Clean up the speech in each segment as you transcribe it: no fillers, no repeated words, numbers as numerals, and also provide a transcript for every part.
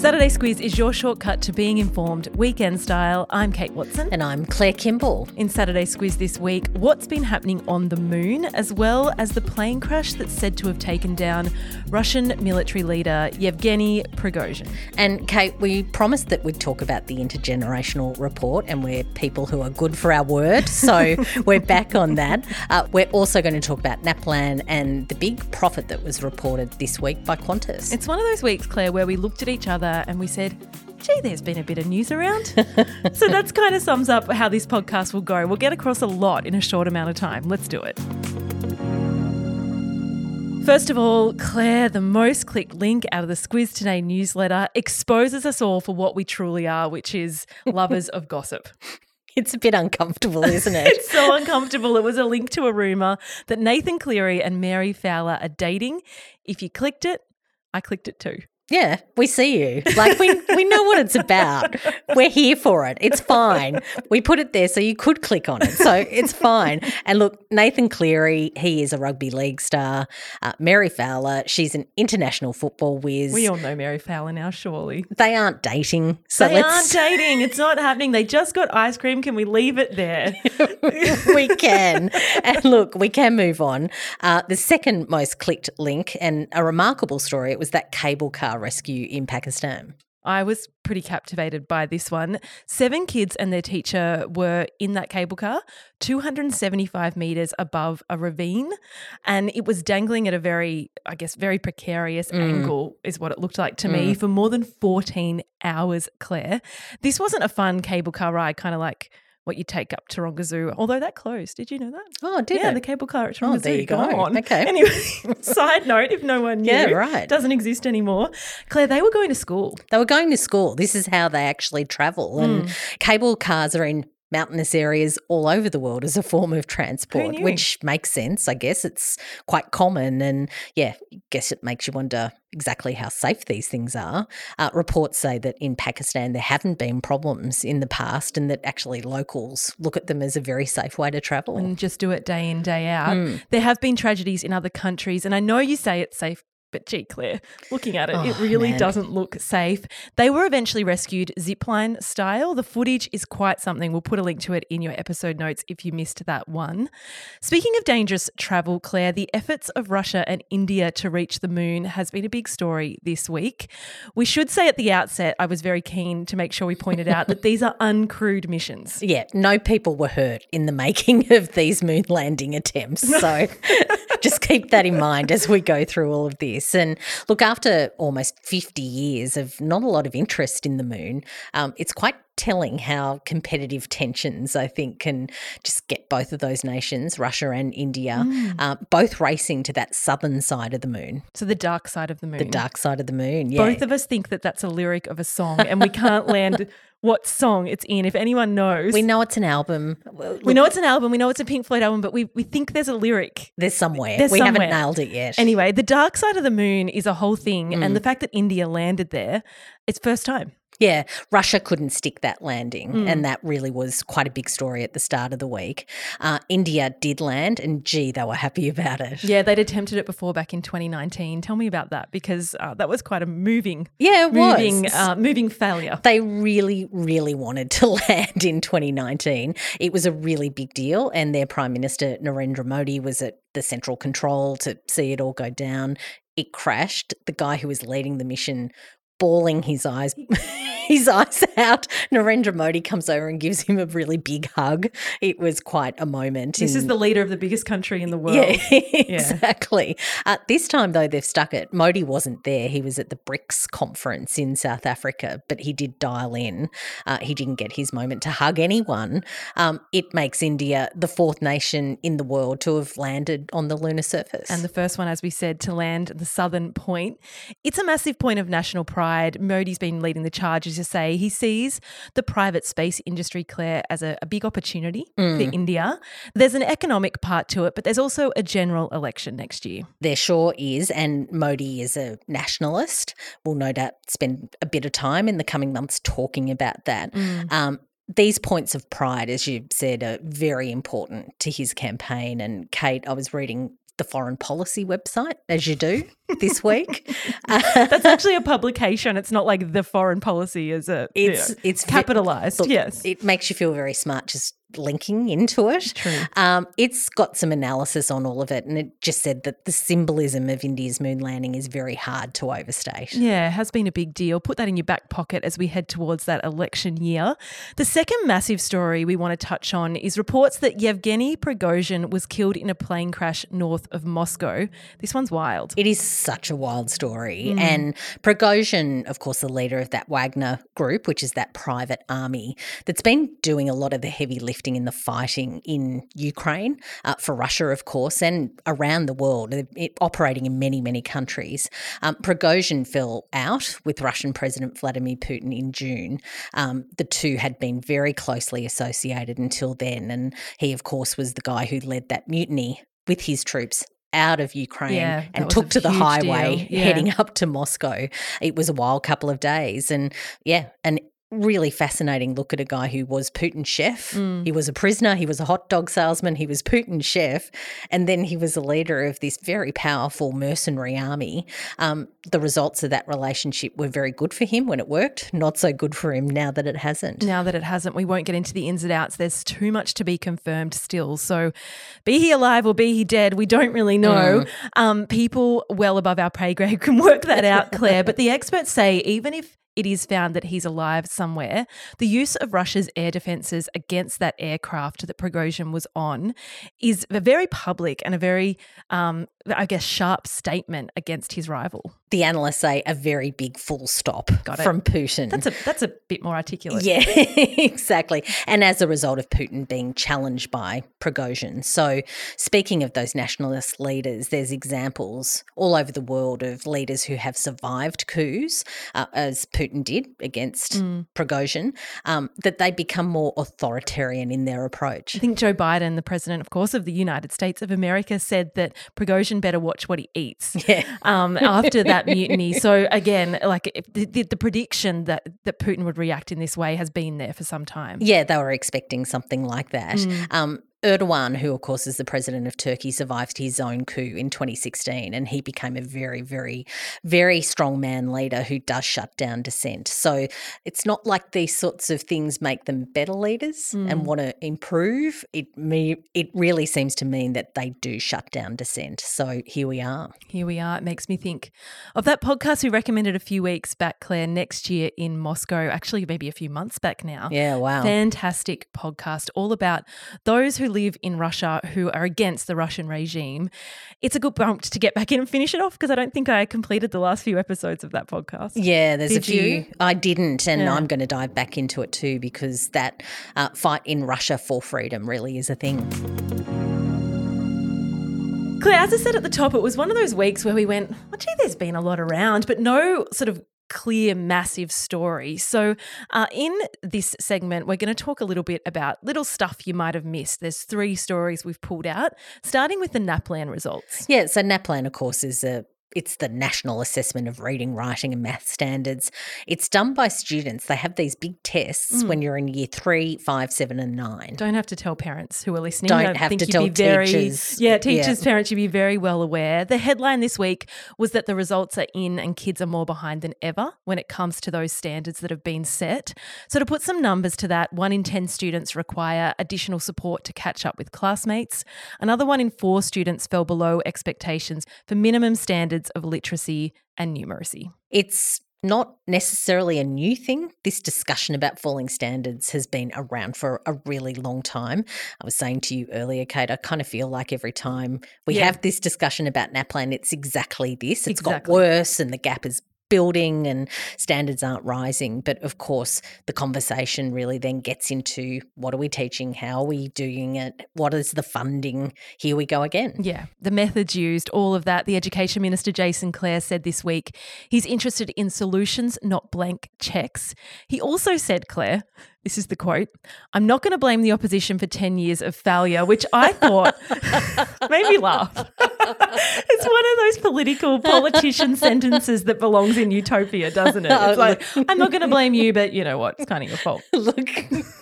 Saturday Squiz is your shortcut to being informed, weekend style. I'm Kate Watson. And I'm Claire Kimball. In Saturday Squiz this week, what's been happening on the moon, as well as the plane crash that's said to have taken down Russian military leader Yevgeny Prigozhin. And Kate, we promised that we'd talk about the Intergenerational Report, and we're people who are good for our word, so we're back on that. We're also going to talk about NAPLAN and the big profit that was reported this week by Qantas. It's one of those weeks, Claire, where we looked at each other and we said, gee, there's been a bit of news around. So that kind of sums up how this podcast will go. We'll get across a lot in a short amount of time. Let's do it. First of all, Claire, the most clicked link out of the Squiz Today newsletter exposes us all for what we truly are, which is lovers of gossip. It's a bit uncomfortable, isn't it? It's so uncomfortable. It was a link to a rumour that Nathan Cleary and Mary Fowler are dating. If you clicked it, I clicked it too. Yeah, we see you. Like, we know what it's about. We're here for it. It's fine. We put it there so you could click on it. So it's fine. And look, Nathan Cleary, he is a rugby league star. Mary Fowler, she's an international football whiz. We all know Mary Fowler now, surely. They aren't dating. They aren't dating. It's not happening. They just got ice cream. Can we leave it there? We can. And look, we can move on. The second most clicked link, and a remarkable story, it was that cable car rescue in Pakistan. I was pretty captivated by this one. 7 kids and their teacher were in that cable car 275 metres above a ravine, and it was dangling at a very precarious angle is what it looked like to me for more than 14 hours, Claire. This wasn't a fun cable car ride, kind of like what you take up Taronga Zoo, although that closed. Did you know that? Oh, did it? Yeah, the cable car at Taronga Zoo. There you go. On. Okay. Anyway, side note, if no one knew, it doesn't exist anymore. Claire, they were going to school. This is how they actually travel. And cable cars are in mountainous areas all over the world as a form of transport, which makes sense, I guess. It's quite common, and yeah, I guess it makes you wonder exactly how safe these things are. Reports say that in Pakistan there haven't been problems in the past, and that actually locals look at them as a very safe way to travel. And just do it day in, day out. There have been tragedies in other countries, and I know you say it's safe, but gee, Claire, looking at it, it really doesn't look safe. They were eventually rescued zipline style. The footage is quite something. We'll put a link to it in your episode notes if you missed that one. Speaking of dangerous travel, Claire, the efforts of Russia and India to reach the moon has been a big story this week. We should say at the outset, I was very keen to make sure we pointed out that these are uncrewed missions. Yeah, no people were hurt in the making of these moon landing attempts. So just keep that in mind as we go through all of this. And look, after almost 50 years of not a lot of interest in the moon, it's quite telling how competitive tensions, I think, can just get both of those nations, Russia and India, both racing to that southern side of the moon. So the dark side of the moon. The dark side of the moon, yeah. Both of us think that that's a lyric of a song, and we can't land what song it's in. If anyone knows. We know it's an album. We know it's an album. We know it's a Pink Floyd album, but we think there's a lyric. There's somewhere. We haven't nailed it yet. Anyway, the dark side of the moon is a whole thing, and the fact that India landed there, it's first time. Yeah, Russia couldn't stick that landing, and that really was quite a big story at the start of the week. India did land, and gee, they were happy about it. Yeah, they'd attempted it before back in 2019. Tell me about that, because that was quite a moving failure. They really, really wanted to land in 2019. It was a really big deal, and their Prime Minister Narendra Modi was at the central control to see it all go down. It crashed. The guy who was leading the mission bawling his eyes his eyes out. Narendra Modi comes over and gives him a really big hug. It was quite a moment. This is the leader of the biggest country in the world. Yeah, exactly. This time, though, they've stuck it. Modi wasn't there. He was at the BRICS conference in South Africa, but he did dial in. He didn't get his moment to hug anyone. It makes India the fourth nation in the world to have landed on the lunar surface. And the first one, as we said, to land at the southern point. It's a massive point of national pride. Modi's been leading the charge, as you say. He sees the private space industry, Claire, as a big opportunity for India. There's an economic part to it, but there's also a general election next year. There sure is, and Modi is a nationalist. We'll no doubt spend a bit of time in the coming months talking about that. These points of pride, as you said, are very important to his campaign. And, Kate, I was reading the foreign policy website, as you do this week. That's actually a publication. It's not like the foreign policy is a it's capitalised. Yes. It makes you feel very smart just linking into it. True. It's got some analysis on all of it, and it just said that the symbolism of India's moon landing is very hard to overstate. Yeah, it has been a big deal. Put that in your back pocket as we head towards that election year. The second massive story we want to touch on is reports that Yevgeny Prigozhin was killed in a plane crash north of Moscow. This one's wild. It is such a wild story. And Prigozhin, of course, the leader of that Wagner group, which is that private army that's been doing a lot of the heavy lifting in the fighting in Ukraine for Russia, of course, and around the world, operating in many, many countries. Prigozhin fell out with Russian President Vladimir Putin in June. The two had been very closely associated until then, and he, of course, was the guy who led that mutiny with his troops out of Ukraine and took to the highway heading up to Moscow. It was a wild couple of days, and and really fascinating look at a guy who was Putin's chef. He was a prisoner. He was a hot dog salesman. He was Putin's chef. And then he was the leader of this very powerful mercenary army. The results of that relationship were very good for him when it worked, not so good for him now that it hasn't. We won't get into the ins and outs. There's too much to be confirmed still. So be he alive or be he dead, we don't really know. People well above our pay grade can work that out, Claire. But the experts say even if it is found that he's alive somewhere, the use of Russia's air defences against that aircraft that Prigozhin was on is a very public and a very, sharp statement against his rival. The analysts say a very big full stop from Putin. That's a bit more articulate. Yeah, exactly. And as a result of Putin being challenged by Prigozhin. So speaking of those nationalist leaders, there's examples all over the world of leaders who have survived coups, as Putin did against Prigozhin, that they become more authoritarian in their approach. I think Joe Biden, the president, of course, of the United States of America, said that Prigozhin better watch what he eats after that mutiny. So again, like the prediction that Putin would react in this way has been there for some time. Yeah, they were expecting something like that. Erdogan, who of course is the president of Turkey, survived his own coup in 2016, and he became a very, very, very strong man leader who does shut down dissent. So it's not like these sorts of things make them better leaders and want to improve. It really seems to mean that they do shut down dissent. So here we are. It makes me think of that podcast we recommended a few weeks back, Claire, next year in Moscow, actually maybe a few months back now. Yeah, wow. Fantastic podcast all about those who live in Russia who are against the Russian regime. It's a good bump to get back in and finish it off because I don't think I completed the last few episodes of that podcast. Yeah, there's a few. I didn't, and I'm going to dive back into it too because that fight in Russia for freedom really is a thing. Claire, as I said at the top, it was one of those weeks where we went, oh, gee, there's been a lot around, but no sort of clear, massive story. So in this segment, we're going to talk a little bit about little stuff you might have missed. There's three stories we've pulled out, starting with the NAPLAN results. Yeah, so NAPLAN, of course, is it's the National Assessment of Reading, Writing and Math Standards. It's done by students. They have these big tests when you're in year 3, 5, 7 and 9. Don't have to tell parents who are listening. Don't have to tell teachers. Yeah, teachers, parents, you'd be very well aware. The headline this week was that the results are in and kids are more behind than ever when it comes to those standards that have been set. So to put some numbers to that, 1 in 10 students require additional support to catch up with classmates. Another 1 in 4 students fell below expectations for minimum standards of literacy and numeracy. It's not necessarily a new thing. This discussion about falling standards has been around for a really long time. I was saying to you earlier, Kate, I kind of feel like every time we have this discussion about NAPLAN, it's exactly this. It's got worse and the gap is building and standards aren't rising. But, of course, the conversation really then gets into what are we teaching, how are we doing it, what is the funding, here we go again. Yeah, the methods used, all of that. The Education Minister, Jason Clare, said this week he's interested in solutions, not blank cheques. He also said, Clare, this is the quote, "I'm not going to blame the opposition for 10 years of failure," which I thought made me laugh. It's one of those politician sentences that belongs in utopia, doesn't it? It's like, I'm not going to blame you, but you know what? It's kind of your fault. Look,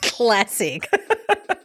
classic.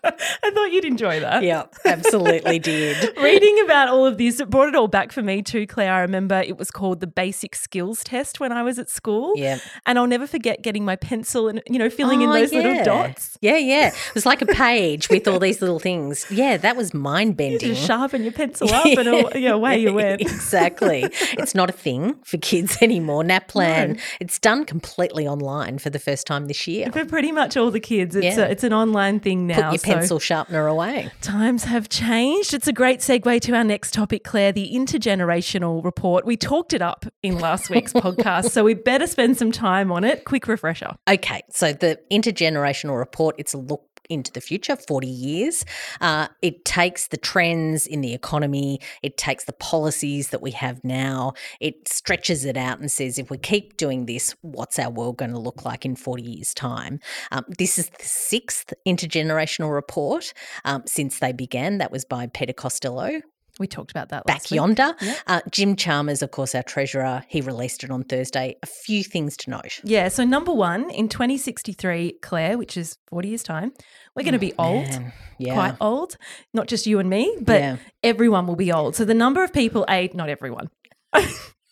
I thought you'd enjoy that. Yeah, absolutely did. Reading about all of this, it brought it all back for me too, Claire. I remember it was called the Basic Skills Test when I was at school. Yeah. And I'll never forget getting my pencil and, you know, filling in those little dots. Yeah, yeah. It was like a page with all these little things. Yeah, that was mind-bending. You just sharpen your pencil up and away you went. Exactly. It's not a thing for kids anymore. NAPLAN, it's done completely online for the first time this year. For pretty much all the kids. It's an online thing now. Put your pencil sharpener away. Times have changed. It's a great segue to our next topic, Claire, the Intergenerational Report. We talked it up in last week's podcast, so we better spend some time on it. Quick refresher. Okay, so the Intergenerational Report, it's a look into the future, 40 years. It takes the trends in the economy, it takes the policies that we have now, it stretches it out and says, if we keep doing this, what's our world going to look like in 40 years' time? This is the sixth intergenerational report since they began. That was by Peter Costello. We talked about that last week. Yonder. Yep. Jim Chalmers, of course, our treasurer, he released it on Thursday. A few things to note. Yeah, so number one, in 2063, Claire, which is 40 years' time, we're going to be old, quite old, not just you and me, but everyone will be old. So the number of people not everyone.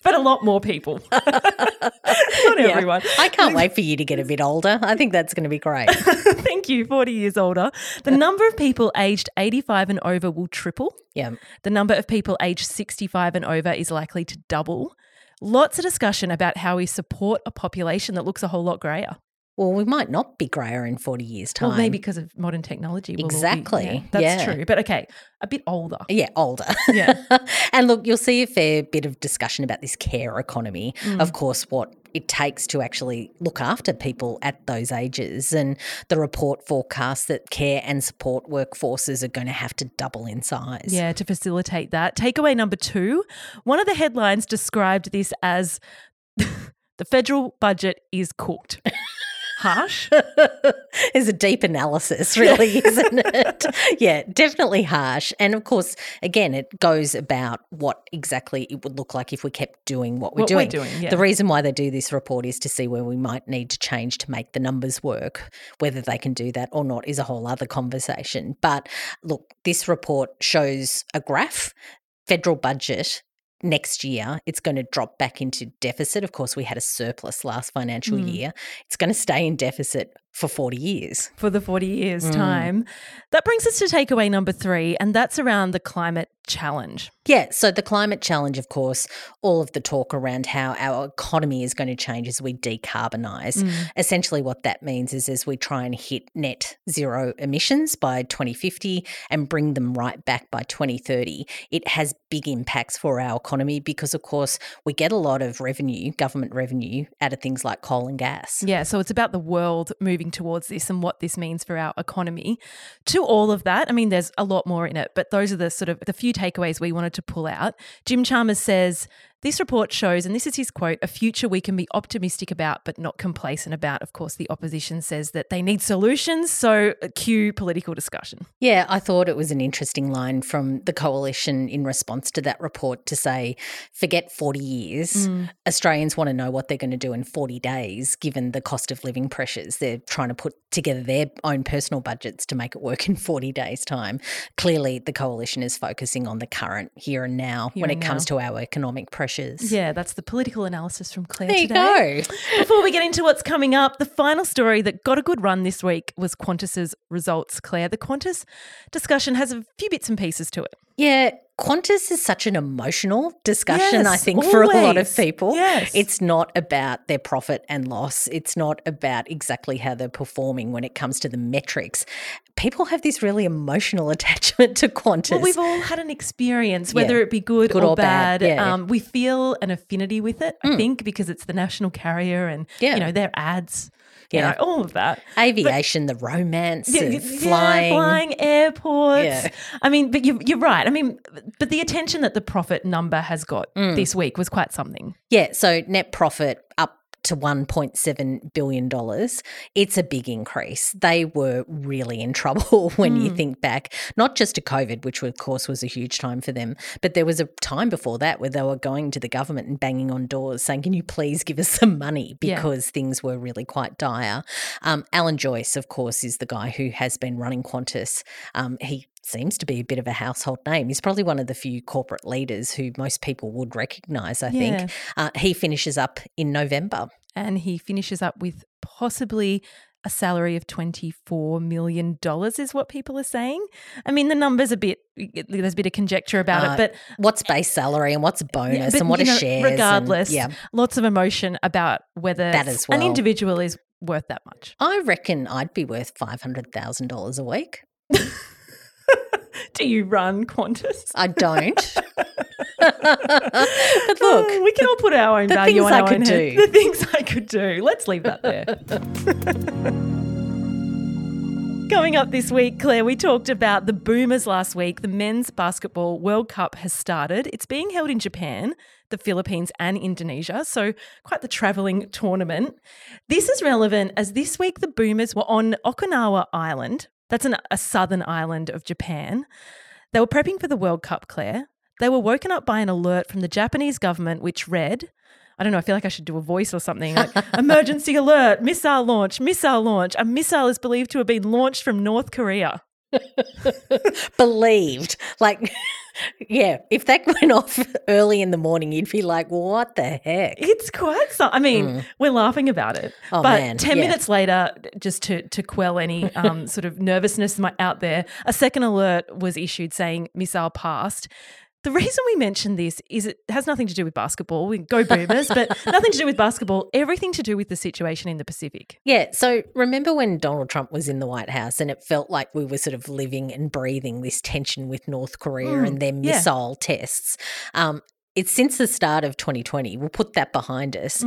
But a lot more people. Not everyone. I can't wait for you to get a bit older. I think that's going to be great. Thank you, 40 years older. The number of people aged 85 and over will triple. Yeah. The number of people aged 65 and over is likely to double. Lots of discussion about how we support a population that looks a whole lot greyer. Well, we might not be greyer in 40 years' time. Well, maybe because of modern technology. Exactly. That's true. But okay, a bit older. Yeah, older. Yeah. And look, you'll see a fair bit of discussion about this care economy, of course, what it takes to actually look after people at those ages. And the report forecasts that care and support workforces are going to have to double in size. Yeah, to facilitate that. Takeaway number two, one of the headlines described this as the federal budget is cooked. Harsh. It's a deep analysis, really, isn't it? Yeah, definitely harsh. And, of course, again, it goes about what exactly it would look like if we kept doing what we're doing. Yeah. The reason why they do this report is to see where we might need to change to make the numbers work. Whether they can do that or not is a whole other conversation. But, look, this report shows a graph, federal budget. Next year, it's going to drop back into deficit. Of course, we had a surplus last financial year. It's going to stay in deficit for 40 years. For the 40 years' time. That brings us to takeaway number three, and that's around the climate challenge. Yeah, so the climate challenge, of course, all of the talk around how our economy is going to change as we decarbonise. Essentially what that means is as we try and hit net zero emissions by 2050 and bring them right back by 2030, it has big impacts for our economy because, of course, we get a lot of revenue, government revenue, out of things like coal and gas. Yeah, so it's about the world moving towards this and what this means for our economy. To all of that, I mean, there's a lot more in it, but those are the sort of the few takeaways we wanted to pull out. Jim Chalmers says, this report shows, and this is his quote, a future we can be optimistic about but not complacent about. Of course, the opposition says that they need solutions, so cue political discussion. Yeah, I thought it was an interesting line from the coalition in response to that report to say, forget 40 years. Australians want to know what they're going to do in 40 days given the cost of living pressures. They're trying to put together their own personal budgets to make it work in 40 days' time. Clearly, the coalition is focusing on the current here and now comes to our economic pressures. Yeah, that's the political analysis from Claire today. There you go. Before we get into what's coming up, the final story that got a good run this week was Qantas's results, Claire. The Qantas discussion has a few bits and pieces to it. Yeah. Qantas is such an emotional discussion, yes, I think, always. For a lot of people. Yes. It's not about their profit and loss. It's not about exactly how they're performing when it comes to the metrics. People have this really emotional attachment to Qantas. Well, we've all had an experience, whether it be good or bad. Yeah. We feel an affinity with it, I think, because it's the national carrier and, you know, their ads. You know, all of that. Aviation, but, the romance of flying. Yeah, flying, airports. Yeah. I mean, but you're right. I mean, but the attention that the profit number has got this week was quite something. Yeah, so net profit up to $1.7 billion. It's a big increase. They were really in trouble when you think back, not just to COVID, which of course was a huge time for them, but there was a time before that where they were going to the government and banging on doors saying, can you please give us some money, because things were really quite dire. Alan Joyce, of course, is the guy who has been running Qantas. He seems to be a bit of a household name. He's probably one of the few corporate leaders who most people would recognise, I think. He finishes up in November. And he finishes up with possibly a salary of $24 million is what people are saying. I mean, the number's a bit, there's a bit of conjecture about it. But what's base salary and what's bonus and what are shares? Regardless, lots of emotion about whether that as well. An individual is worth that much. I reckon I'd be worth $500,000 a week. Do you run Qantas? I don't. But look. We can all put our own value on our own head. The things I could do. Let's leave that there. Going up this week, Claire, we talked about the Boomers last week. The Men's Basketball World Cup has started. It's being held in Japan, the Philippines and Indonesia, so quite the travelling tournament. This is relevant as this week the Boomers were on Okinawa Island. That's a southern island of Japan. They were prepping for the World Cup, Claire. They were woken up by an alert from the Japanese government which read, I don't know, I feel like I should do a voice or something, like emergency alert, missile launch, missile launch. A missile is believed to have been launched from North Korea. Believed. Like, yeah, if that went off early in the morning, you'd be like, what the heck? It's quite something. I mean, we're laughing about it. Oh, but man. 10 minutes later, just to quell any sort of nervousness out there, a second alert was issued saying missile passed. The reason we mention this is it has nothing to do with basketball. We go Boomers, but nothing to do with basketball, everything to do with the situation in the Pacific. Yeah, so remember when Donald Trump was in the White House and it felt like we were sort of living and breathing this tension with North Korea and their missile tests. It's since the start of 2020. We'll put that behind us.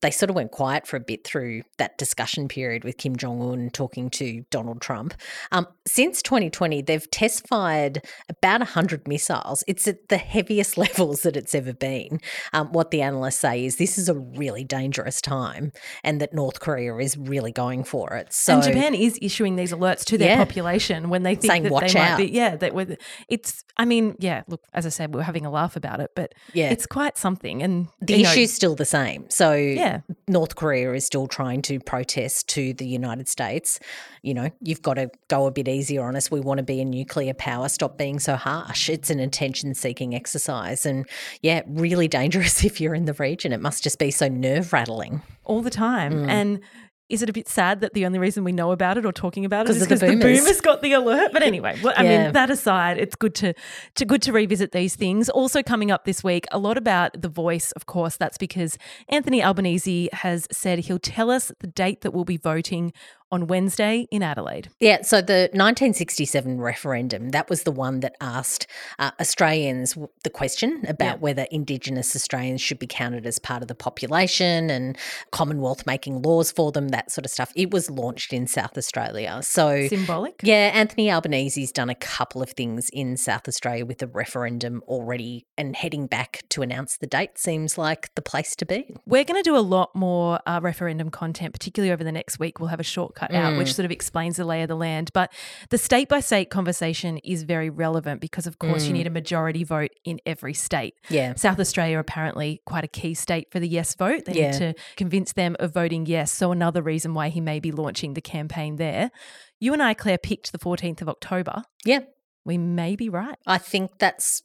They sort of went quiet for a bit through that discussion period with Kim Jong-un talking to Donald Trump. Since 2020, they've test fired about 100 missiles. It's at the heaviest levels that it's ever been. What the analysts say is this is a really dangerous time and that North Korea is really going for it. So, and Japan is issuing these alerts to their population when they think saying, that watch they out. Might be. Yeah, it's. I mean, yeah, look, as I said, we were having a laugh about it. But it's quite something. And the issue is still the same. So North Korea is still trying to protest to the United States, you know, you've got to go a bit easier on us. We want to be a nuclear power. Stop being so harsh. It's an attention-seeking exercise and, yeah, really dangerous if you're in the region. It must just be so nerve-rattling. All the time. And is it a bit sad that the only reason we know about it or talking about it is because the Boomers got the alert? But anyway, I mean, that aside, it's good to revisit these things. Also coming up this week, a lot about The Voice, of course. That's because Anthony Albanese has said he'll tell us the date that we'll be voting on Wednesday in Adelaide. Yeah, so the 1967 referendum, that was the one that asked Australians the question about whether Indigenous Australians should be counted as part of the population and Commonwealth making laws for them, that sort of stuff. It was launched in South Australia. So symbolic? Yeah, Anthony Albanese's done a couple of things in South Australia with the referendum already, and heading back to announce the date seems like the place to be. We're going to do a lot more referendum content, particularly over the next week. We'll have a short cut out, which sort of explains the lay of the land. But the state by state conversation is very relevant because, of course, you need a majority vote in every state. Yeah. South Australia apparently quite a key state for the yes vote. They need to convince them of voting yes. So another reason why he may be launching the campaign there. You and I, Claire, picked the 14th of October. Yeah. We may be right. I think that's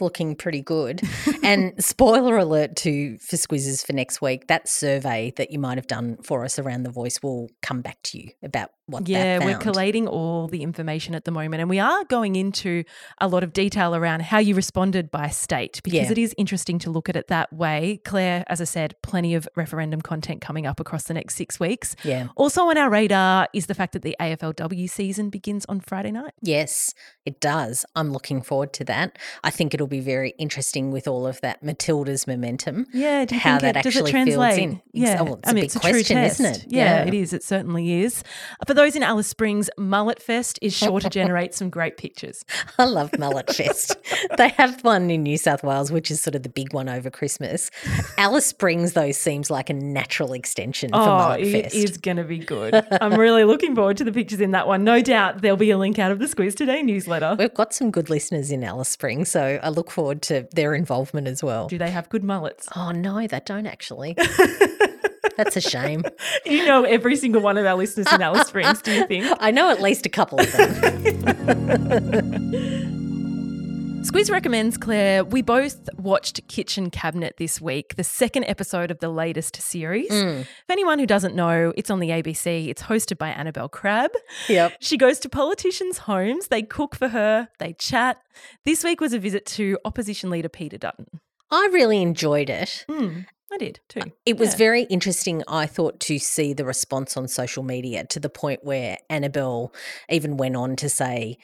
looking pretty good. And spoiler alert for Squizzes for next week, that survey that you might have done for us around the voice will come back to you about what that found. We're collating all the information at the moment, and we are going into a lot of detail around how you responded by state, because it is interesting to look at it that way. Claire, as I said, plenty of referendum content coming up across the next 6 weeks. Yeah. Also on our radar is the fact that the AFLW season begins on Friday night. Yes, it does. I'm looking forward to that. I think it'll be very interesting with all of that Matildas momentum. Yeah, do you how think that it, does actually it translate? Feels in. Yeah, oh, well, it's I a mean, big it's a question, true test. Isn't it? Yeah, it is. It certainly is. For those in Alice Springs, Mulletfest is sure to generate some great pictures. I love Mulletfest. They have one in New South Wales, which is sort of the big one over Christmas. Alice Springs, though, seems like a natural extension for Mulletfest. It is going to be good. I'm really looking forward to the pictures in that one. No doubt there'll be a link out of the Squiz Today newsletter. We've got some good listeners in Alice Springs, so I look forward to their involvement as well. Do they have good mullets? Oh, no, they don't actually. That's a shame. You know every single one of our listeners in Alice Springs, do you think? I know at least a couple of them. Squiz recommends, Claire, we both watched Kitchen Cabinet this week, the second episode of the latest series. Mm. For anyone who doesn't know, it's on the ABC. It's hosted by Annabelle Crabb. Yep. She goes to politicians' homes. They cook for her. They chat. This week was a visit to opposition leader Peter Dutton. I really enjoyed it. Mm. I did too. It was very interesting, I thought, to see the response on social media, to the point where Annabelle even went on to say,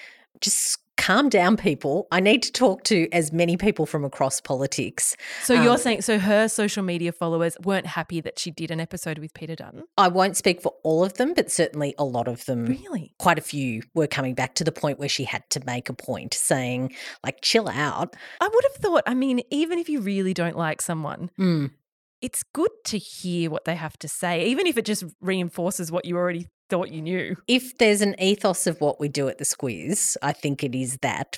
just calm down, people. I need to talk to as many people from across politics. So you're saying, so her social media followers weren't happy that she did an episode with Peter Dutton? I won't speak for all of them, but certainly a lot of them. Really? Quite a few were coming back to the point where she had to make a point saying, like, chill out. I would have thought, I mean, even if you really don't like someone, it's good to hear what they have to say, even if it just reinforces what you already thought you knew. If there's an ethos of what we do at the Squiz, I think it is that.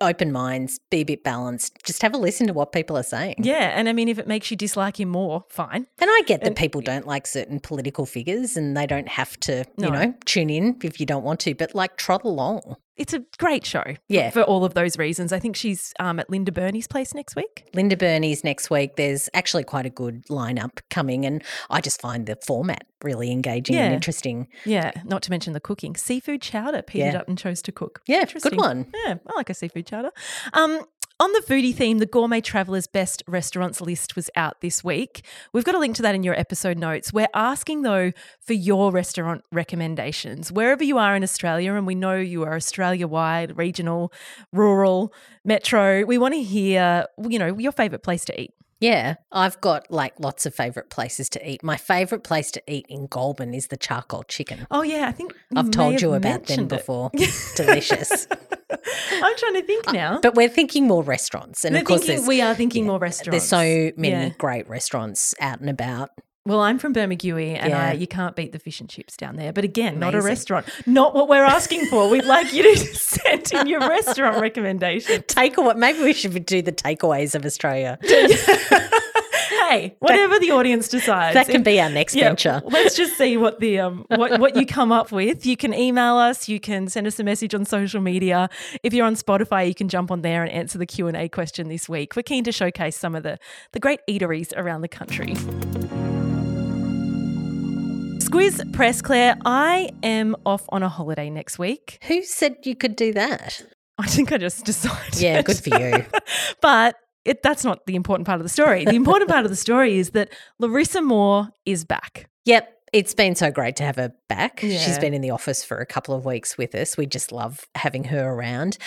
Open minds, be a bit balanced, just have a listen to what people are saying. Yeah, and I mean, if it makes you dislike him more, fine. And I get that people don't like certain political figures and they don't have to, you know, tune in if you don't want to, but like trot along. It's a great show for all of those reasons. I think she's at Linda Burney's place next week. Linda Burney's next week. There's actually quite a good lineup coming, and I just find the format really engaging and interesting. Yeah, not to mention the cooking. Seafood chowder Peter Dutton chose to cook. Yeah, good one. Yeah, I like a seafood chowder. On the foodie theme, the Gourmet Traveller's Best Restaurants list was out this week. We've got a link to that in your episode notes. We're asking, though, for your restaurant recommendations. Wherever you are in Australia, and we know you are Australia-wide, regional, rural, metro, we want to hear, you know, your favourite place to eat. Yeah, I've got like lots of favourite places to eat. My favourite place to eat in Goulburn is the charcoal chicken. Oh, yeah, I think I've told you about them before. Delicious. I'm trying to think now. But we're thinking more restaurants. And we are thinking more restaurants. There's so many great restaurants out and about. Well, I'm from Bermagui and you can't beat the fish and chips down there. But again, amazing. Not a restaurant. Not what we're asking for. We'd like you to send in your restaurant recommendation. Takeaway. Maybe we should do the takeaways of Australia. Hey, whatever the audience decides. That can be our next venture. Let's just see what the what you come up with. You can email us. You can send us a message on social media. If you're on Spotify, you can jump on there and answer the Q&A question this week. We're keen to showcase some of the great eateries around the country. Squiz Press, Claire, I am off on a holiday next week. Who said you could do that? I think I just decided. Yeah, good for you. But that's not the important part of the story. The important part of the story is that Larissa Moore is back. Yep. It's been so great to have her back. Yeah. She's been in the office for a couple of weeks with us. We just love having her around.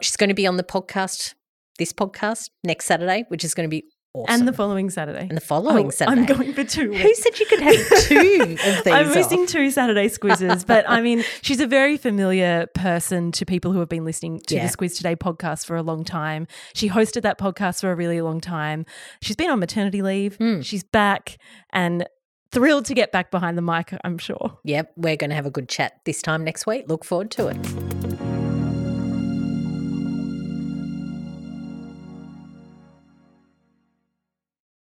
She's going to be on the podcast, this podcast, next Saturday, which is going to be awesome. And the following Saturday. I'm going for 2 weeks. Who said you could have two of these? I'm missing two Saturday Squizzes. But, I mean, she's a very familiar person to people who have been listening to the Squiz Today podcast for a long time. She hosted that podcast for a really long time. She's been on maternity leave. She's back and thrilled to get back behind the mic, I'm sure. Yep, we're going to have a good chat this time next week. Look forward to it.